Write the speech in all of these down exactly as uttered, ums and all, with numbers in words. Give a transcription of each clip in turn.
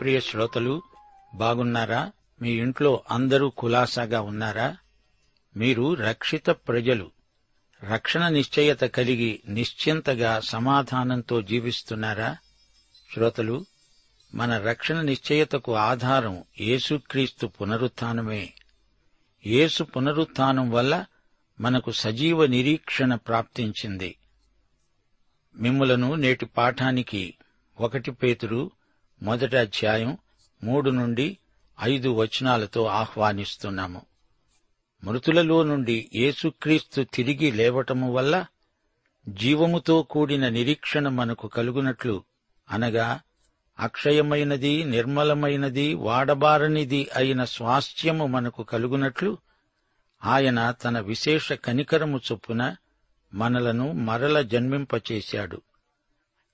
ప్రియ శ్రోతలు, బాగున్నారా? మీ ఇంట్లో అందరూ కులాసాగా ఉన్నారా? మీరు రక్షిత ప్రజలు. రక్షణ నిశ్చయత కలిగి నిశ్చింతగా సమాధానంతో జీవిస్తున్నారా? శ్రోతలు, మన రక్షణ నిశ్చయతకు ఆధారం యేసుక్రీస్తు పునరుత్థానమే. యేసు పునరుత్థానం వల్ల మనకు సజీవ నిరీక్షణ ప్రాప్తించింది. మిమ్ములను నేటి పాఠానికి ఒకటి పేతురు మొదటి అధ్యాయం మూడు నుండి ఐదు వచనాలతో ఆహ్వానిస్తున్నాము. మృతులలో నుండి యేసుక్రీస్తు తిరిగి లేవటము వల్ల జీవముతో కూడిన నిరీక్షణ మనకు కలుగునట్లు, అనగా అక్షయమైనది, నిర్మలమైనది, వాడబారనిది అయిన స్వాస్థ్యము మనకు కలుగునట్లు ఆయన తన విశేష కనికరము చొప్పున మనలను మరల జన్మింపచేశాడు.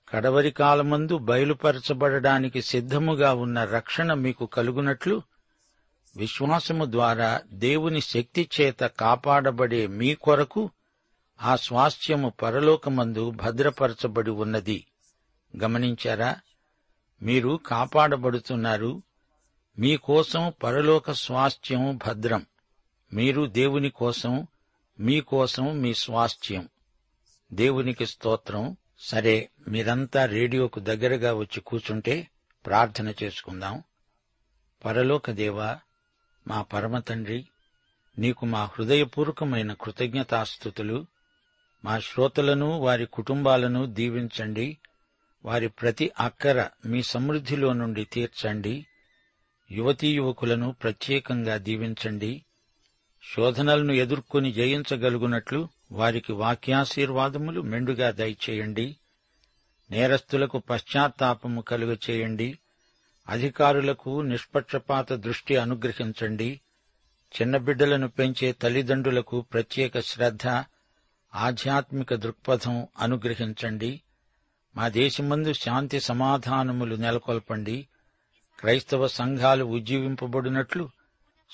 కడవరి కాలమందు బయలుపరచబడడానికి సిద్ధముగా ఉన్న రక్షణ మీకు కలుగునట్లు, విశ్వాసము ద్వారా దేవుని శక్తి చేత కాపాడబడే మీ కొరకు ఆ స్వాస్థ్యము పరలోకమందు భద్రపరచబడి ఉన్నది. గమనించారా? మీరు కాపాడబడుతున్నారు. మీకోసం పరలోక స్వాస్థ్యం భద్రం. మీరు దేవుని కోసం, మీకోసం మీ స్వాస్థ్యం. దేవునికి స్తోత్రం. సరే, మీరంతా రేడియోకు దగ్గరగా వచ్చి కూర్చుంటే ప్రార్థన చేసుకుందాం. పరలోక దేవా, మా పరమ తండ్రి, నీకు మా హృదయపూర్వకమైన కృతజ్ఞతాస్తుతులు. మా శ్రోతలను వారి కుటుంబాలను దీవించండి. వారి ప్రతి అక్కర మీ సమృద్ధిలో నుండి తీర్చండి. యువతీ యువకులను ప్రత్యేకంగా దీవించండి. శోధనలను ఎదుర్కొని జయించగలుగునట్లు వారికి వాక్యాశీర్వాదములు మెండుగా దయచేయండి. నేరస్తులకు పశ్చాత్తాపము కలుగచేయండి. అధికారులకు నిష్పక్షపాత దృష్టి అనుగ్రహించండి. చిన్న బిడ్డలను పెంచే తల్లిదండ్రులకు ప్రత్యేక శ్రద్ధ, ఆధ్యాత్మిక దృక్పథం అనుగ్రహించండి. మా దేశమందు శాంతి సమాధానములు నెలకొల్పండి. క్రైస్తవ సంఘాలు ఉజ్జీవింపబడినట్లు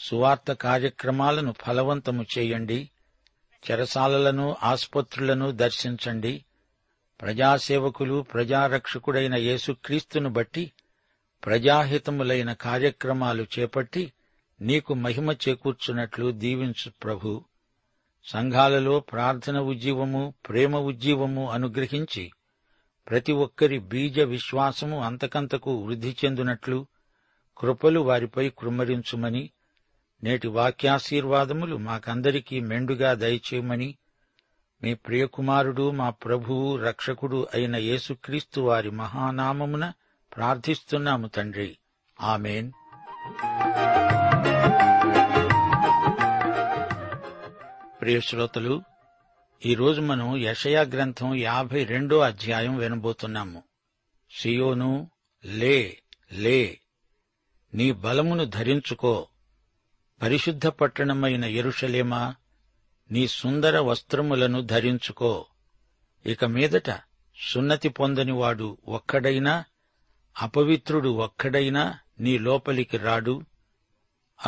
సువార్త కార్యక్రమాలను ఫలవంతము చేయండి. చెరసాలలను, ఆసుపత్రులను దర్శించండి. ప్రజాసేవకులు, ప్రజారక్షకుడైన యేసుక్రీస్తును బట్టి ప్రజాహితములైన కార్యక్రమాలు చేపట్టి నీకు మహిమ చేకూర్చున్నట్లు దీవించు ప్రభు. సంఘాలలో ప్రార్థన ఉజ్జీవము, ప్రేమ ఉజ్జీవము అనుగ్రహించి ప్రతి ఒక్కరి బీజ విశ్వాసము అంతకంతకు వృద్ధి చెందునట్లు కృపలు వారిపై కుమ్మరించుమని, నేటి వాక్యాశీర్వాదములు మాకందరికీ మెండుగా దయచేయమని మీ ప్రియకుమారుడు, మా ప్రభువు, రక్షకుడు అయిన యేసుక్రీస్తు వారి మహానామమున ప్రార్థిస్తున్నాము తండ్రి. ఆమేన్. ప్రియ శ్రోతలు, ఈరోజు మనం యెషయా గ్రంథం యాభై రెండో అధ్యాయం వినబోతున్నాము. సియోను, లే లే, నీ బలమును ధరించుకో. పరిశుద్ధ పట్టణమైన యెరూషలేమా, నీ సుందర వస్త్రములను ధరించుకో. ఇక మీదట సున్నతి పొందనివాడు ఒక్కడైనా, అపవిత్రుడు ఒక్కడైనా నీ లోపలికి రాడు.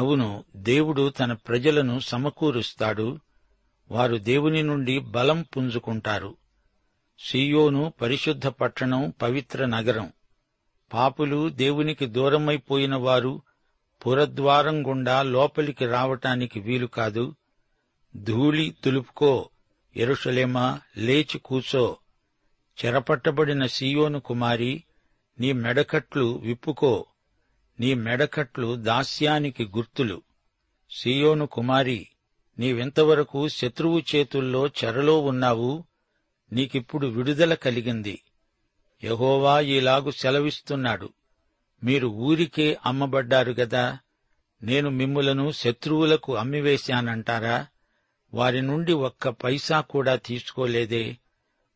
అవును, దేవుడు తన ప్రజలను సమకూరుస్తాడు. వారు దేవుని నుండి బలం పుంజుకుంటారు. సియోను పరిశుద్ధ పట్టణం, పవిత్ర నగరం. పాపులు, దేవునికి దూరమైపోయిన వారు పురద్వారం గుండా లోపలికి రావటానికి వీలు కాదు. ధూళి తులుపుకో యెరూషలేమా, లేచి కూచో. చెరపట్టబడిన సియోను కుమారి, నీ మెడకట్లు విప్పుకో. నీ మెడకట్లు దాస్యానికి గుర్తులు. సియోను కుమారి, నీవింతవరకు శత్రువు చేతుల్లో చెరలో ఉన్నావు. నీకిప్పుడు విడుదల కలిగింది. యెహోవా ఈలాగు సెలవిస్తున్నాడు, మీరు ఊరికే అమ్మబడ్డారు గదా. నేను మిమ్ములను శత్రువులకు అమ్మివేశానంటారా? వారి నుండి ఒక్క పైసా కూడా తీసుకోలేదే.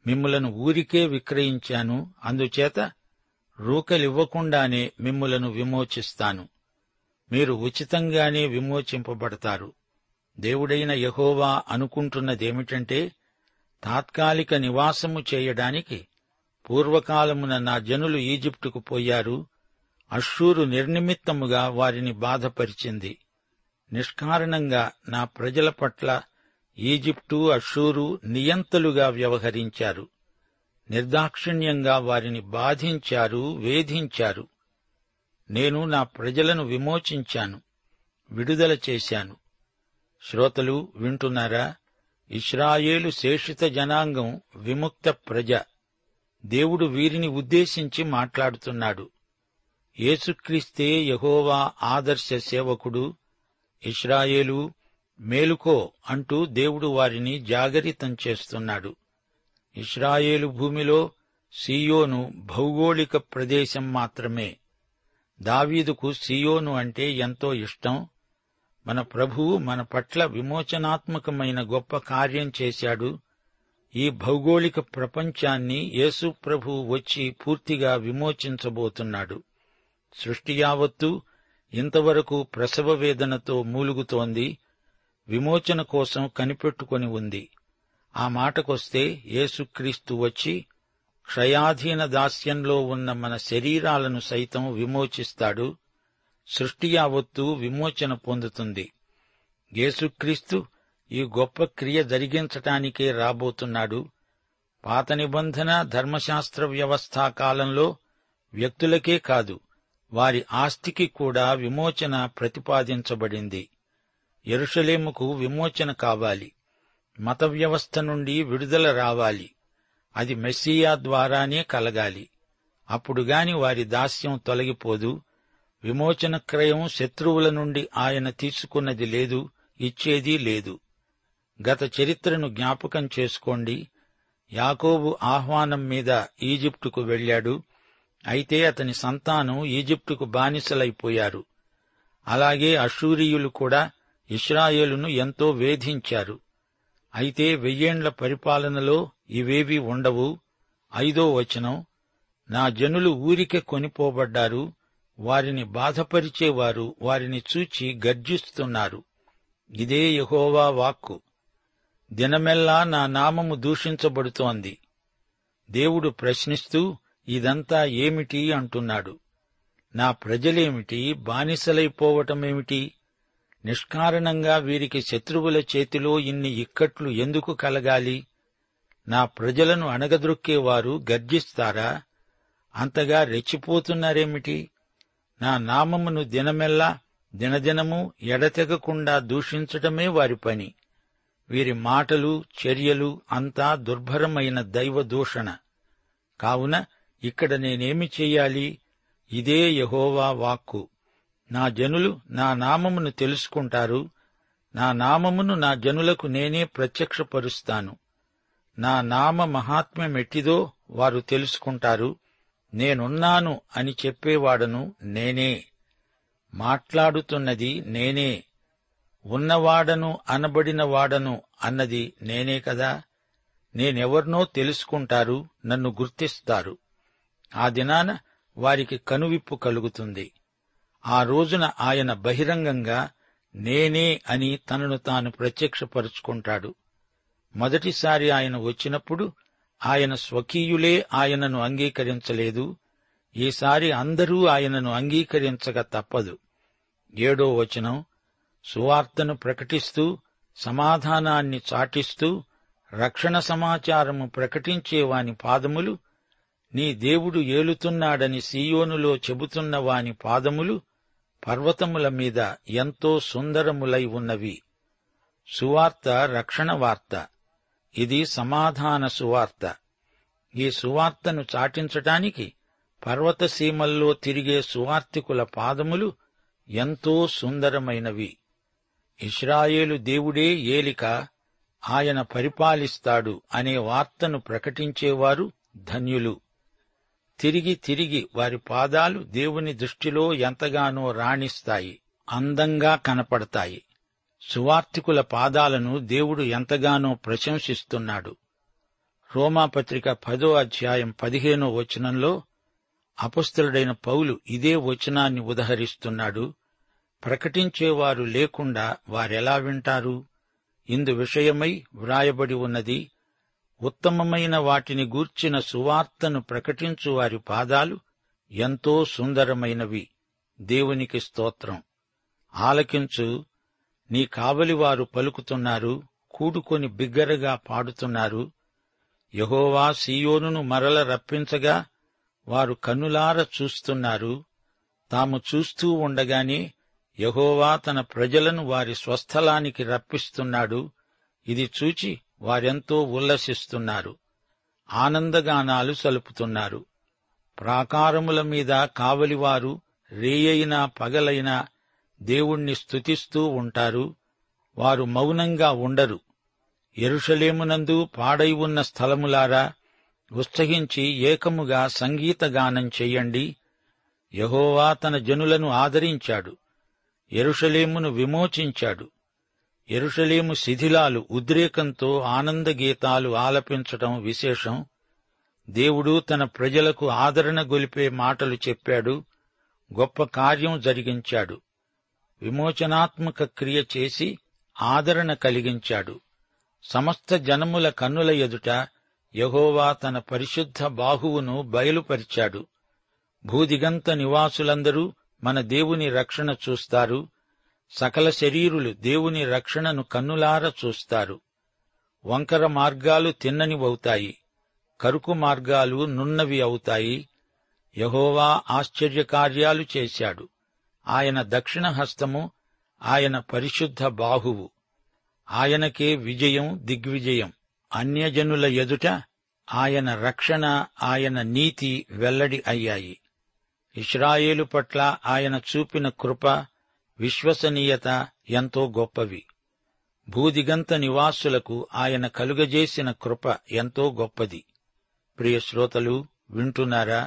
మిమ్ములను ఊరికే విక్రయించాను. అందుచేత రూకలివ్వకుండానే మిమ్ములను విమోచిస్తాను. మీరు ఉచితంగానే విమోచింపబడతారు. దేవుడైన యెహోవా అనుకుంటున్నదేమిటంటే, తాత్కాలిక నివాసము చేయడానికి పూర్వకాలమున నా జనులు ఈజిప్టుకు పోయారు. అష్షూరు నిర్నిమిత్తముగా వారిని బాధపరిచింది. నిష్కారణంగా నా ప్రజల పట్ల ఈజిప్టు, అష్షూరు నియంతలుగా వ్యవహరించారు. నిర్దాక్షిణ్యంగా వారిని బాధించారు, వేధించారు. నేను నా ప్రజలను విమోచించాను, విడుదల చేశాను. శ్రోతలు వింటున్నారా? ఇశ్రాయేలు శేషిత జనాంగం, విముక్త ప్రజ. దేవుడు వీరిని ఉద్దేశించి మాట్లాడుతున్నాడు. యేసుక్రీస్తే యెహోవా ఆదర్శ సేవకుడు. ఇశ్రాయేలు మేలుకో అంటూ దేవుడు వారిని జాగరితం చేస్తున్నాడు. ఇశ్రాయేలు భూమిలో సియోను భౌగోళిక ప్రదేశం మాత్రమే. దావీదుకు సియోను అంటే ఎంతో ఇష్టం. మన ప్రభువు మన పట్ల విమోచనాత్మకమైన గొప్ప కార్యం చేశాడు. ఈ భౌగోళిక ప్రపంచాన్ని యేసు ప్రభువు వచ్చి పూర్తిగా విమోచించబోతున్నాడు. సృష్టి యావత్తు ఇంతవరకు ప్రసవ వేదనతో మూలుగుతోంది, విమోచన కోసం కనిపెట్టుకొని ఉంది. ఆ మాటకొస్తే, యేసుక్రీస్తు వచ్చి క్షయాధీన దాస్యంలో ఉన్న మన శరీరాలను సైతం విమోచిస్తాడు. సృష్టి యావత్తు విమోచన పొందుతుంది. యేసుక్రీస్తు ఈ గొప్ప క్రియ జరిగించటానికే రాబోతున్నాడు. పాత నిబంధన ధర్మశాస్త్ర వ్యవస్థా కాలంలో వ్యక్తులకే కాదు, వారి ఆస్తికి కూడా విమోచన ప్రతిపాదించబడింది. యెరూషలేముకు విమోచన కావాలి. మత వ్యవస్థ నుండి విడుదల రావాలి. అది మెస్సియా ద్వారానే కలగాలి. అప్పుడుగాని వారి దాస్యం తొలగిపోదు. విమోచన క్రయం శత్రువుల నుండి ఆయన తీసుకున్నది లేదు, ఇచ్చేదీ లేదు. గత చరిత్రను జ్ఞాపకం చేసుకోండి. యాకోబు ఆహ్వానం మీద ఈజిప్టుకు వెళ్లాడు. అయితే అతని సంతానం ఈజిప్టుకు బానిసలైపోయారు. అలాగే అషూరీయులు కూడా ఇశ్రాయేలును ఎంతో వేధించారు. అయితే వెయ్యేండ్ల పరిపాలనలో ఇవేవీ ఉండవు. ఐదో వచనం, నా జనులు ఊరికే కొనిపోబడ్డారు, వారిని బాధపరిచేవారు వారిని చూచి గర్జిస్తున్నారు. ఇదే యెహోవా వాక్కు. దినమెల్లా నా నామము దూషించబడుతోంది. దేవుడు ప్రశ్నిస్తూ ఇదంతా ఏమిటి అంటున్నాడు. నా ప్రజలేమిటి? బానిసలైపోవటమేమిటి? నిష్కారణంగా వీరికి శత్రువుల చేతిలో ఇన్ని ఇక్కట్లు ఎందుకు కలగాలి? నా ప్రజలను అణగద్రొక్కేవారు గర్జిస్తారా? అంతగా రెచ్చిపోతున్నారేమిటి? నా నామమును దినమెల్లా దినదినము ఎడతెగకుండా దూషించటమే వారి పని. వీరి మాటలు చర్యలు అంతా దుర్భరమైన దైవ దూషణ. కావున ఇక్కడ నేనేమి చెయ్యాలి? ఇదే యెహోవా వాక్కు. నా జనులు నా నామమును తెలుసుకుంటారు. నా నామమును నా జనులకు నేనే ప్రత్యక్షపరుస్తాను. నా నామ మహాత్మ్యమెట్టిదో వారు తెలుసుకుంటారు. నేనున్నాను అని చెప్పేవాడను నేనే. మాట్లాడుతున్నది నేనే. ఉన్నవాడను అనబడినవాడను అన్నది నేనే కదా. నేనెవర్నో తెలుసుకుంటారు, నన్ను గుర్తిస్తారు. ఆ దినాన వారికి కనువిప్పు కలుగుతుంది. ఆ రోజున ఆయన బహిరంగంగా నేనే అని తనను తాను ప్రత్యక్షపరుచుకుంటాడు. మొదటిసారి ఆయన వచ్చినప్పుడు ఆయన స్వకీయులే ఆయనను అంగీకరించలేదు. ఈసారి అందరూ ఆయనను అంగీకరించక తప్పదు. ఏడో వచనం, సువార్తను ప్రకటిస్తూ సమాధానాన్ని చాటిస్తూ రక్షణ సమాచారము ప్రకటించేవాని పాదములు, నీ దేవుడు ఏలుతున్నాడని సీయోనులో చెబుతున్న వాని పాదములు పర్వతముల మీద ఎంతో సుందరములై ఉన్నవి. సువార్త రక్షణ వార్త. ఇది సమాధాన సువార్త. ఈ సువార్తను చాటించటానికి పర్వతసీమల్లో తిరిగే సువార్తికుల పాదములు ఎంతో సుందరమైనవి. ఇశ్రాయేలు దేవుడే ఏలిక, ఆయన పరిపాలిస్తాడు అనే వార్తను ప్రకటించేవారు ధన్యులు. తిరిగి తిరిగి వారి పాదాలు దేవుని దృష్టిలో ఎంతగానో రాణిస్తాయి, అందంగా కనపడతాయి. సువార్తికుల పాదాలను దేవుడు ఎంతగానో ప్రశంసిస్తున్నాడు. రోమాపత్రిక పదో అధ్యాయం పదిహేనో వచనంలో అపొస్తలుడైన పౌలు ఇదే వచనాన్ని ఉదహరిస్తున్నాడు. ప్రకటించేవారు లేకుండా వారెలా వింటారు? ఇందు విషయమై వ్రాయబడి ఉన్నది, ఉత్తమమైన వాటిని గూర్చిన సువార్తను ప్రకటించు వారి పాదాలు ఎంతో సుందరమైనవి. దేవునికి స్తోత్రం. ఆలకించు, నీ కావలివారు పలుకుతున్నారు, కూడుకొని బిగ్గరగా పాడుతున్నారు. యెహోవా సీయోనును మరల రప్పించగా వారు కన్నులార చూస్తున్నారు. తాము చూస్తూ ఉండగానే యెహోవా తన ప్రజలను వారి స్వస్థలానికి రప్పిస్తున్నాడు. ఇది చూచి వారెంతో ఉల్లసిస్తున్నారు, ఆనందగానాలు సలుపుతున్నారు. ప్రాకారముల మీద కావలివారు రేయైనా పగలైనా దేవుణ్ణి స్తుతిస్తూ ఉంటారు. వారు మౌనంగా ఉండరు. యెరూషలేమునందు పాడై ఉన్న స్థలములారా, ఉత్సహించి ఏకముగా సంగీతగానం చెయ్యండి. యెహోవా తన జనులను ఆదరించాడు, యెరూషలేమును విమోచించాడు. యెరూషలేము శిథిలాలు ఉద్రేకంతో ఆనందగీతాలు ఆలపించటం విశేషం. దేవుడు తన ప్రజలకు ఆదరణ గొలిపే మాటలు చెప్పాడు, గొప్ప కార్యం జరిగించాడు. విమోచనాత్మక క్రియ చేసి ఆదరణ కలిగించాడు. సమస్త జనముల కన్నుల ఎదుట యెహోవా తన పరిశుద్ధ బాహువును బయలుపరిచాడు. భూదిగంత నివాసులందరూ మన దేవుని రక్షణ చూస్తారు. సకల శరీరులు దేవుని రక్షణను కన్నులార చూస్తారు. వంకర మార్గాలు తిన్ననివవుతాయి, కరుకు మార్గాలు నున్నవి అవుతాయి. యెహోవా ఆశ్చర్యకార్యాలు చేశాడు. ఆయన దక్షిణ హస్తము, ఆయన పరిశుద్ధ బాహువు. ఆయనకే విజయం, దిగ్విజయం. అన్యజనుల ఎదుట ఆయన రక్షణ, ఆయన నీతి వెల్లడి అయ్యాయి. ఇశ్రాయేలు పట్ల ఆయన చూపిన కృప, విశ్వసనీయత ఎంతో గొప్పవి. భూదిగంత నివాసులకు ఆయన కలుగజేసిన కృప ఎంతో గొప్పది. ప్రియశ్రోతలు, వింటున్నారా?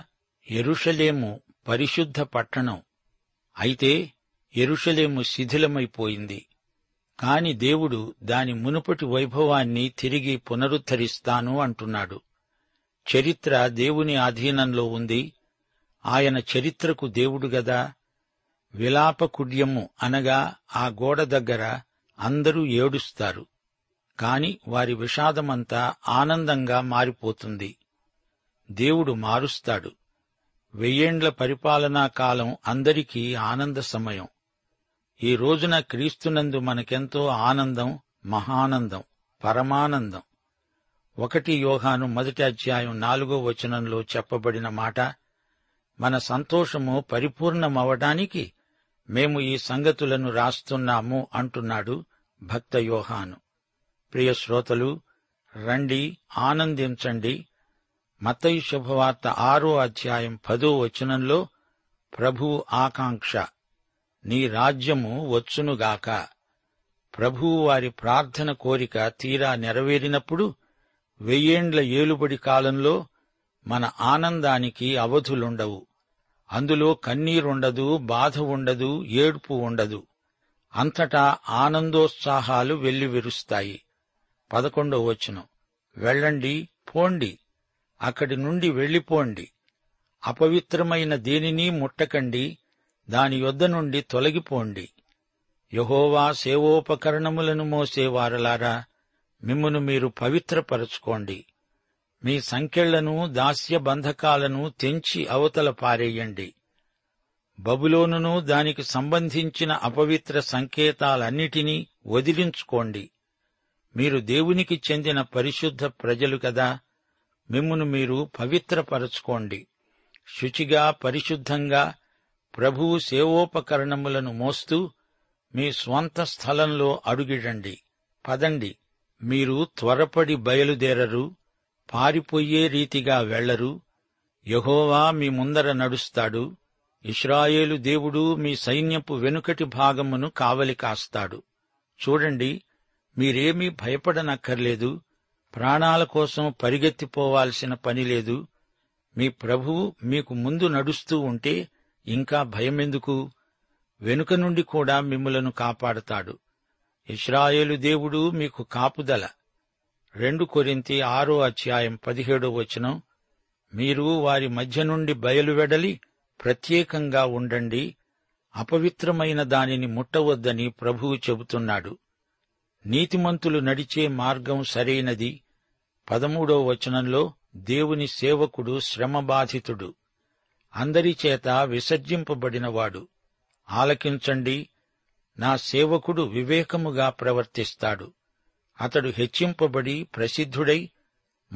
యెరూషలేము పరిశుద్ధ పట్టణం. అయితే యెరూషలేము శిథిలమైపోయింది. కాని దేవుడు దాని మునుపటి వైభవాన్ని తిరిగి పునరుద్ధరిస్తాను అంటున్నాడు. చరిత్ర దేవుని ఆధీనంలో ఉంది. ఆయన చరిత్రకు దేవుడు గదా. విలాపకుడ్యము అనగా ఆ గోడ దగ్గర అందరూ ఏడుస్తారు. కాని వారి విషాదమంతా ఆనందంగా మారిపోతుంది. దేవుడు మారుస్తాడు. వెయ్యేండ్ల పరిపాలనా కాలం అందరికీ ఆనంద సమయం. ఈ రోజున క్రీస్తునందు మనకెంతో ఆనందం, మహానందం, పరమానందం. ఒకటి యోహాను మొదటి అధ్యాయం నాలుగో వచనంలో చెప్పబడిన మాట, మన సంతోషము పరిపూర్ణమవడానికి మేము ఈ సంగతులను రాస్తున్నాము అంటున్నాడు భక్త యోహాను. ప్రియశ్రోతలు, రండి, ఆనందించండి. మత్తయి శుభవార్త ఆరో అధ్యాయం పదో వచనంలో ప్రభువు ఆకాంక్ష, నీ రాజ్యము వచ్చునుగాక. ప్రభువు వారి ప్రార్థన కోరిక తీరా నెరవేరినప్పుడు వెయ్యేండ్ల ఏలుబడి కాలంలో మన ఆనందానికి అవధులుండవు. అందులో కన్నీరుండదు, బాధ ఉండదు, ఏడ్పు ఉండదు. అంతటా ఆనందోత్సాహాలు వెల్లివిరుస్తాయి. పదకొండో వచనం, వెళ్ళండి, పోండి, అక్కడి నుండి వెళ్ళిపోండి, అపవిత్రమైన దేనినీ ముట్టకండి, దాని యొద్ద నుండి తొలగిపోండి. యెహోవా సేవోపకరణములను మోసేవారలారా, మిమ్మును మీరు పవిత్రపరచుకోండి. మీ సంకెళ్లను, దాస్య బంధకాలను తెంచి అవతల పారేయండి. బబులోనును దానికి సంబంధించిన అపవిత్ర సంకేతాలన్నిటినీ వదిలించుకోండి. మీరు దేవునికి చెందిన పరిశుద్ధ ప్రజలు కదా. మిమ్మును మీరు పవిత్రపరచుకోండి. శుచిగా, పరిశుద్ధంగా ప్రభువు సేవోపకరణములను మోస్తూ మీ స్వంత స్థలంలో అడుగిడండి. పదండి, మీరు త్వరపడి బయలుదేరరు, పారిపోయే రీతిగా వెళ్లరు. యెహోవా మీ ముందర నడుస్తాడు. ఇశ్రాయేలు దేవుడు మీ సైన్యపు వెనుకటి భాగమును కావలి కాస్తాడు. చూడండి, మీరేమీ భయపడనక్కర్లేదు. ప్రాణాల కోసం పరిగెత్తిపోవాల్సిన పనిలేదు. మీ ప్రభువు మీకు ముందు నడుస్తూ ఉంటే ఇంకా భయమెందుకు? వెనుక నుండి కూడా మిమ్ములను కాపాడతాడు. ఇశ్రాయేలు దేవుడు మీకు కాపుదల. రెండు కొరింథీ ఆరో అధ్యాయం పదిహేడో వచనం, మీరు వారి మధ్య నుండి బయలువెడలి, ప్రత్యేకంగా ఉండండి, అపవిత్రమైన దానిని ముట్టవద్దని ప్రభువు చెబుతున్నాడు. నీతిమంతులు నడిచే మార్గం సరైనది. పదమూడో వచనంలో దేవుని సేవకుడు శ్రమబాధితుడు, అందరిచేత విసర్జింపబడినవాడు. ఆలకించండి, నా సేవకుడు వివేకముగా ప్రవర్తిస్తాడు. అతడు హెచ్చింపబడి ప్రసిద్ధుడై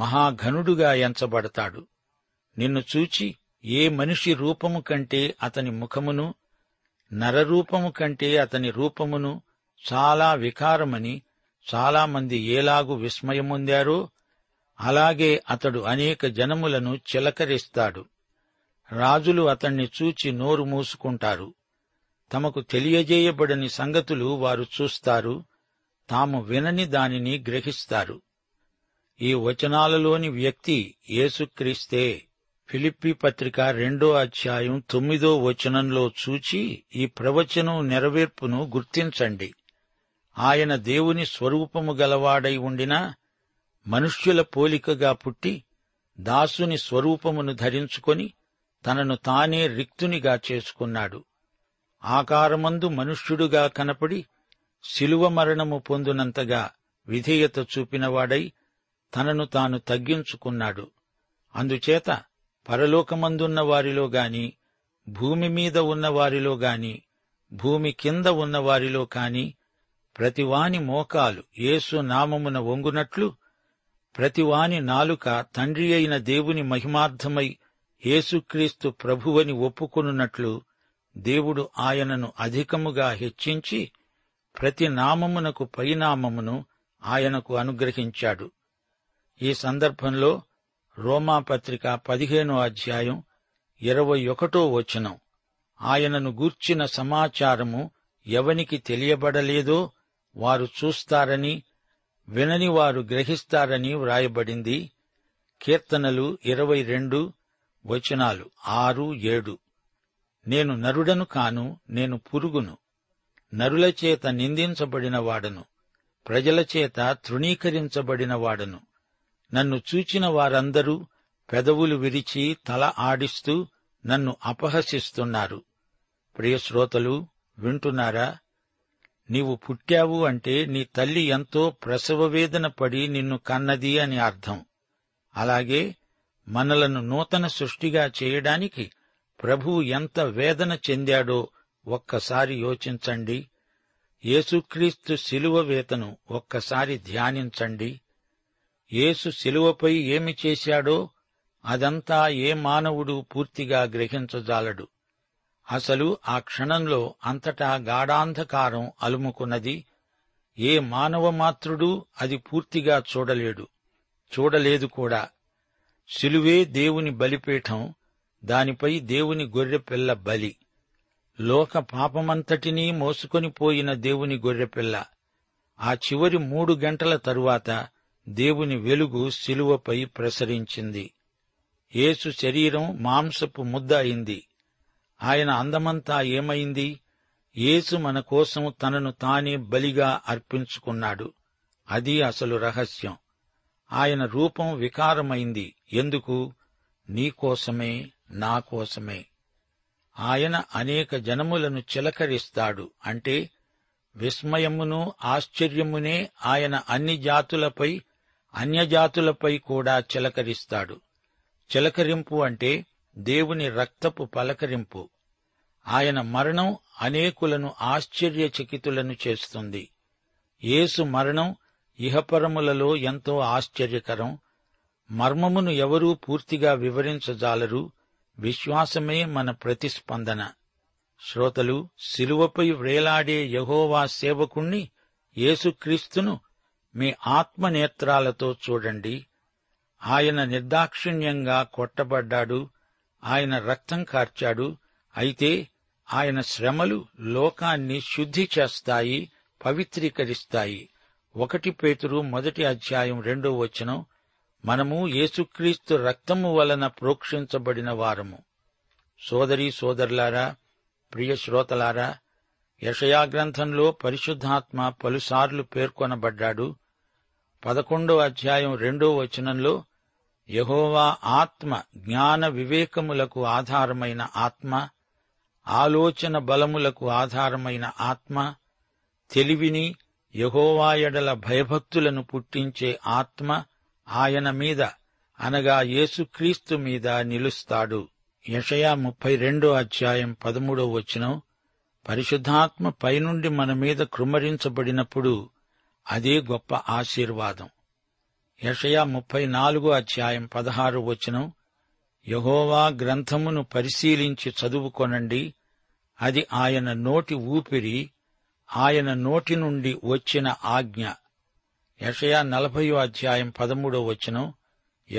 మహాఘనుడుగా ఎంచబడతాడు. నిన్ను చూచి ఏ మనిషి రూపము కంటే అతని ముఖమును, నరరూపము కంటే అతని రూపమును చాలా వికారమని చాలామంది ఏలాగు విస్మయముందారో, అలాగే అతడు అనేక జనములను చిలకరిస్తాడు. రాజులు అతణ్ణి చూచి నోరు మూసుకుంటారు. తమకు తెలియజేయబడని సంగతులు వారు చూస్తారు, తాము వినని దానిని గ్రహిస్తారు. ఈ వచనాలలోని వ్యక్తి యేసుక్రీస్తే. ఫిలిప్పీ పత్రిక రెండో అధ్యాయం తొమ్మిదో వచనంలో చూచి ఈ ప్రవచనం నెరవేర్పును గుర్తించండి. ఆయన దేవుని స్వరూపము గలవాడై ఉండినా మనుష్యుల పోలికగా పుట్టి దాసుని స్వరూపమును ధరించుకొని తనను తానే రిక్తునిగా చేసుకున్నాడు. ఆకారమందు మనుష్యుడుగా కనపడి శిలువ మరణము పొందునంతగా విధేయత చూపినవాడై తనను తాను తగ్గించుకున్నాడు. అందుచేత పరలోకమందున్న వారిలో గాని, భూమి మీద ఉన్నవారిలో గాని, భూమి కింద ఉన్నవారిలో కాని ప్రతివాని మోకాలు యేసు నామమున వంగునట్లు, ప్రతివాని నాలుక తండ్రి అయిన దేవుని మహిమార్థమై యేసుక్రీస్తు ప్రభువని ఒప్పుకొనున్నట్లు దేవుడు ఆయనను అధికముగా హెచ్చించి ప్రతి నామమునకు పరిణామమును ఆయనకు అనుగ్రహించాడు. ఈ సందర్భంలో రోమాపత్రిక పదిహేనో అధ్యాయం ఇరవై ఒకటో వచనం, ఆయనను గూర్చిన సమాచారము ఎవనికి తెలియబడలేదో వారు చూస్తారని, వినని వారు గ్రహిస్తారని వ్రాయబడింది. కీర్తనలు ఇరవై రెండు వచనాలు ఆరు ఏడు. నేను నరుడను కాను, నేను పురుగును, నరులచేత నిందించబడినవాడను, ప్రజలచేత తృణీకరించబడినవాడను. నన్ను చూచిన వారందరూ పెదవులు విరిచి తల ఆడిస్తూ నన్ను అపహసిస్తున్నారు. ప్రియశ్రోతలు, వింటున్నారా? నీవు పుట్టావు అంటే నీ తల్లి ఎంతో ప్రసవవేదన పడి నిన్ను కన్నది అని అర్థం. అలాగే మనలను నూతన సృష్టిగా చేయడానికి ప్రభువు ఎంత వేదన చెందాడో ఒక్కసారి యోచించండి. యేసుక్రీస్తు శిలువ వేతను ఒక్కసారి ధ్యానించండి. యేసు శిలువపై ఏమి చేశాడో అదంతా ఏ మానవుడు పూర్తిగా గ్రహించజాలడు. అసలు ఆ క్షణంలో అంతటా గాఢాంధకారం అలుముకున్నది. ఏ మానవమాత్రుడూ అది పూర్తిగా చూడలేడు, చూడలేదు కూడా. శిలువే దేవుని బలిపీఠం, దానిపై దేవుని గొర్రెపిల్ల బలి, లోక పాపమంతటినీ మోసుకొనిపోయిన దేవుని గొర్రెపిల్ల. ఆ చివరి మూడు గంటల తరువాత దేవుని వెలుగు శిలువపై ప్రసరించింది. యేసు శరీరం మాంసపు ముద్ద అయింది. ఆయన అందమంతా ఏమైంది? యేసు మన కోసం తనను తానే బలిగా అర్పించుకున్నాడు. అది అసలు రహస్యం. ఆయన రూపం వికారమైంది. ఎందుకు? నీకోసమే, నా కోసమే. ఆయన అనేక జనములను చిలకరిస్తాడు. అంటే విస్మయమును ఆశ్చర్యమునే ఆయన అన్ని జాతులపై, అన్యజాతులపై కూడా చిలకరిస్తాడు. చిలకరింపు అంటే దేవుని రక్తపు పలకరింపు. ఆయన మరణం అనేకులను ఆశ్చర్యచకితులను చేస్తుంది. యేసు మరణం ఇహపరములలో ఎంతో ఆశ్చర్యకరం. మర్మమును ఎవరూ పూర్తిగా వివరించజాలరు. విశ్వాసమే మన ప్రతిస్పందన. శ్రోతలు, శిలువపై వ్రేలాడే యెహోవా సేవకుణ్ణి యేసుక్రీస్తును మీ ఆత్మనేత్రాలతో చూడండి. ఆయన నిర్దాక్షిణ్యంగా కొట్టబడ్డాడు, ఆయన రక్తం కార్చాడు. అయితే ఆయన శ్రమలు లోకాన్ని శుద్ధి చేస్తాయి, పవిత్రీకరిస్తాయి. ఒకటి పేతురు మొదటి అధ్యాయం రెండో వచనం. మనము యేసుక్రీస్తు రక్తము వలన ప్రోక్షించబడిన వారము. సోదరీ సోదరులారా, ప్రియ శ్రోతలారా, యెషయా గ్రంథంలో పరిశుద్ధాత్మ పలుసార్లు పేర్కొనబడ్డాడు. పదకొండో అధ్యాయం రెండో వచనంలో యెహోవా ఆత్మ జ్ఞాన వివేకములకు ఆధారమైన ఆత్మ, ఆలోచన బలములకు ఆధారమైన ఆత్మ, తెలివిని యెహోవా యెడల భయభక్తులను పుట్టించే ఆత్మ ఆయన మీద, అనగా యేసుక్రీస్తు మీద నిలుస్తాడు. యెషయా ముప్పై రెండో అధ్యాయం పదమూడో వచనం. పరిశుద్ధాత్మ పైనుండి మన మీద కుమ్మరించబడినప్పుడు అదే గొప్ప ఆశీర్వాదం. యెషయా ముప్పై నాలుగో అధ్యాయం పదహారు వచనం. యెహోవా గ్రంథమును పరిశీలించి చదువుకొనండి, అది ఆయన నోటి ఊపిరి, ఆయన నోటి నుండి వచ్చిన ఆజ్ఞ. యెషయా నలభయో అధ్యాయం పదమూడో వచనం.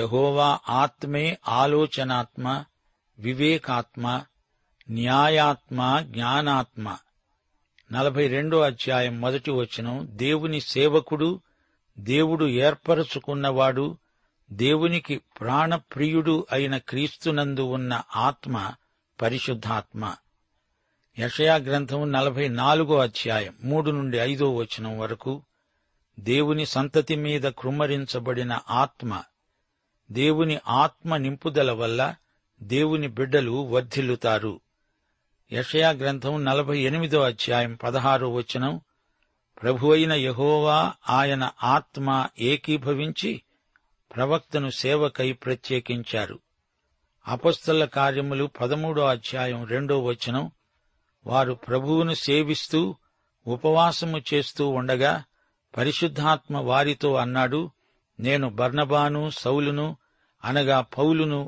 యెహోవా ఆత్మే ఆలోచనాత్మ, వివేకాత్మ, న్యాయాత్మ, జ్ఞానాత్మ. నలభై రెండో అధ్యాయం మొదటి వచనం. దేవుని సేవకుడు, దేవుడు ఏర్పరచుకున్నవాడు, దేవునికి ప్రాణప్రియుడు అయిన క్రీస్తునందు ఉన్న ఆత్మ పరిశుద్ధాత్మ. యెషయా గ్రంథం నలభై నాలుగో అధ్యాయం మూడు నుండి ఐదో వచనం వరకు. దేవుని సంతతి మీద కుమ్మరించబడిన ఆత్మ, దేవుని ఆత్మ నింపుదల వల్ల దేవుని బిడ్డలు వర్ధిల్లుతారు. యెషయా గ్రంథం నలభై ఎనిమిదో అధ్యాయం పదహారో వచనం. ప్రభువైన యెహోవా ఆయన ఆత్మ ఏకీభవించి ప్రవక్తను సేవకై ప్రత్యేకించారు. అపొస్తలుల కార్యములు పదమూడో అధ్యాయం రెండో వచనం. వారు ప్రభువును సేవిస్తూ ఉపవాసము చేస్తూ ఉండగా పరిశుద్ధాత్మ వారితో అన్నాడు, నేను బర్నబాను సౌలును అనగా పౌలును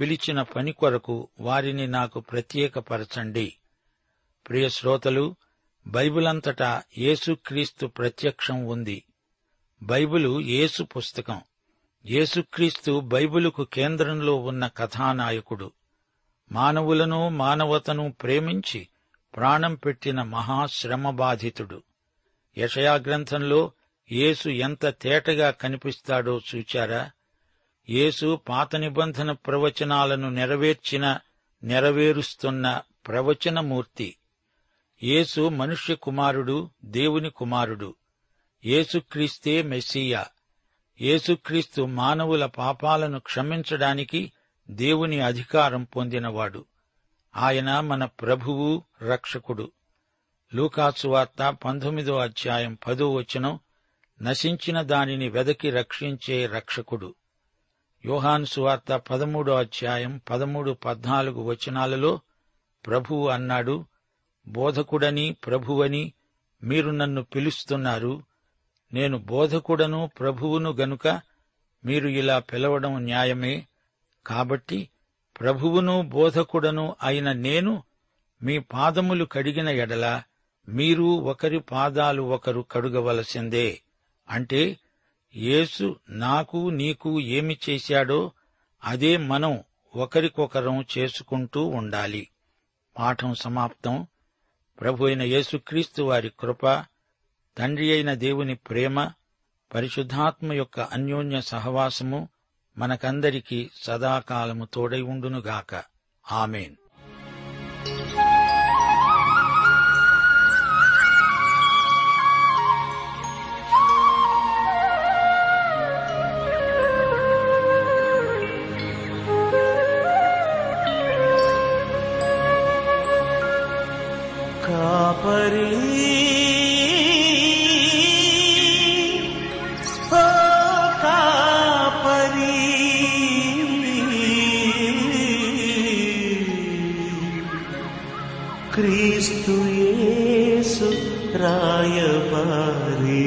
పిలిచిన పని కొరకు వారిని నాకు ప్రత్యేకపరచండి. ప్రియ శ్రోతలు, బైబిలంతటా యేసుక్రీస్తు ప్రత్యక్షం ఉంది. బైబిలు యేసు పుస్తకం. యేసుక్రీస్తు బైబిలుకు కేంద్రంలో ఉన్న కథానాయకుడు. మానవులను, మానవతను ప్రేమించి ప్రాణం పెట్టిన మహాశ్రమబాధితుడు. యెషయా గ్రంథంలో యేసు ఎంత తేటగా కనిపిస్తాడో చూచారా? యేసు పాత నిబంధన ప్రవచనాలను నెరవేర్చిన, నెరవేరుస్తున్న ప్రవచనమూర్తి. యేసు మనుష్య కుమారుడు, దేవుని కుమారుడు. యేసుక్రీస్తే మెస్సియా. యేసుక్రీస్తు మానవుల పాపాలను క్షమించడానికి దేవుని అధికారం పొందినవాడు. ఆయన మన ప్రభువు, రక్షకుడు. లూకాసువార్త పంతొమ్మిదో అధ్యాయం పదో వచనం, నశించిన దానిని వెదకి రక్షించే రక్షకుడు. యోహాను సువార్త పదమూడో అధ్యాయం పదమూడు పద్నాలుగు వచనాలలో ప్రభువు అన్నాడు, బోధకుడని, ప్రభువని మీరు నన్ను పిలుస్తున్నారు. నేను బోధకుడను, ప్రభువును గనుక మీరు ఇలా పిలవడం న్యాయమే. కాబట్టి ప్రభువును బోధకుడను అయిన నేను మీ పాదములు కడిగిన ఎడల మీరు ఒకరి పాదాలు ఒకరు కడుగవలసిందే. అంటే యేసు నాకు నీకు ఏమి చేశాడో అదే మనం ఒకరికొకరం చేసుకుంటూ ఉండాలి. పాఠం సమాప్తం. ప్రభు అయిన యేసుక్రీస్తు వారి కృప, తండ్రి అయిన దేవుని ప్రేమ, పరిశుద్ధాత్మ యొక్క అన్యోన్య సహవాసము మనకందరికీ సదాకాలము తోడై ఉండునుగాక. ఆమేన్. క్రీస్తు యేసు రాయబారి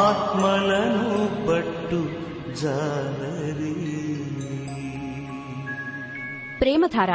ఆత్మలను పట్టు జాలరి. ప్రేమధార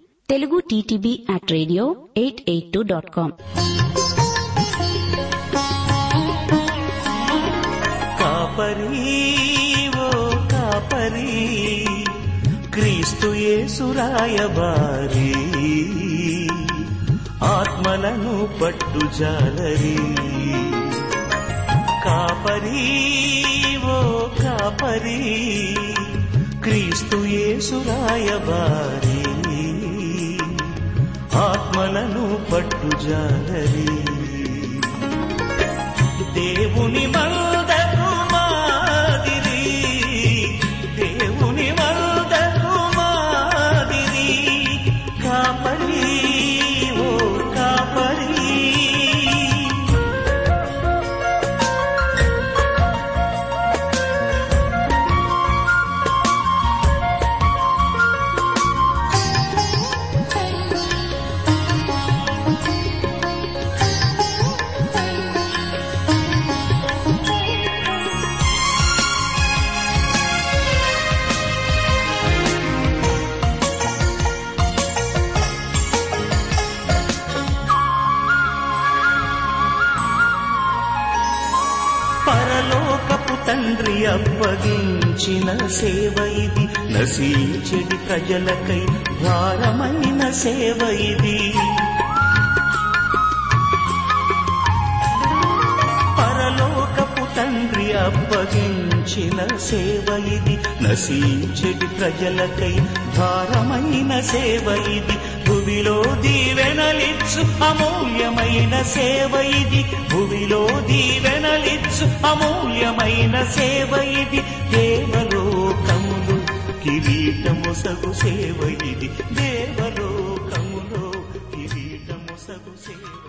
Telugu TTB at radio eight eight two dot com. క్రీస్తు యేసు రాయబారి ఆత్మలను పట్టు జాలరి. కాపరి, ఓ కాపరి, క్రీస్తు యేసు రాయబారి ఆత్మలను పట్టు జాలరి. దేవుని మందకు మాదిరి, దేవుని మందకు మాదిరి, కాపరి, ఓ కాపరి. తండ్రి అప్పగించిన సేవ ఇది, నశించెడి ప్రజలకై భారమైన సేవ ఇది. పరలోకపు తండ్రి అప్పగించిన సేవ ఇది, నశించెడి ప్రజలకై భారమైన సేవ ఇది. భూమిలో దీవెనలిచ్చు అమూల్యమైన సేవ ఇది. భూమిలో దీవెనలిచ్చు అమూల్యమైన సేవ ఇది. దేవలోకములు కిరీటము సగు సేవ ఇది. దేవలోకములో కిరీటము సగు సేవ.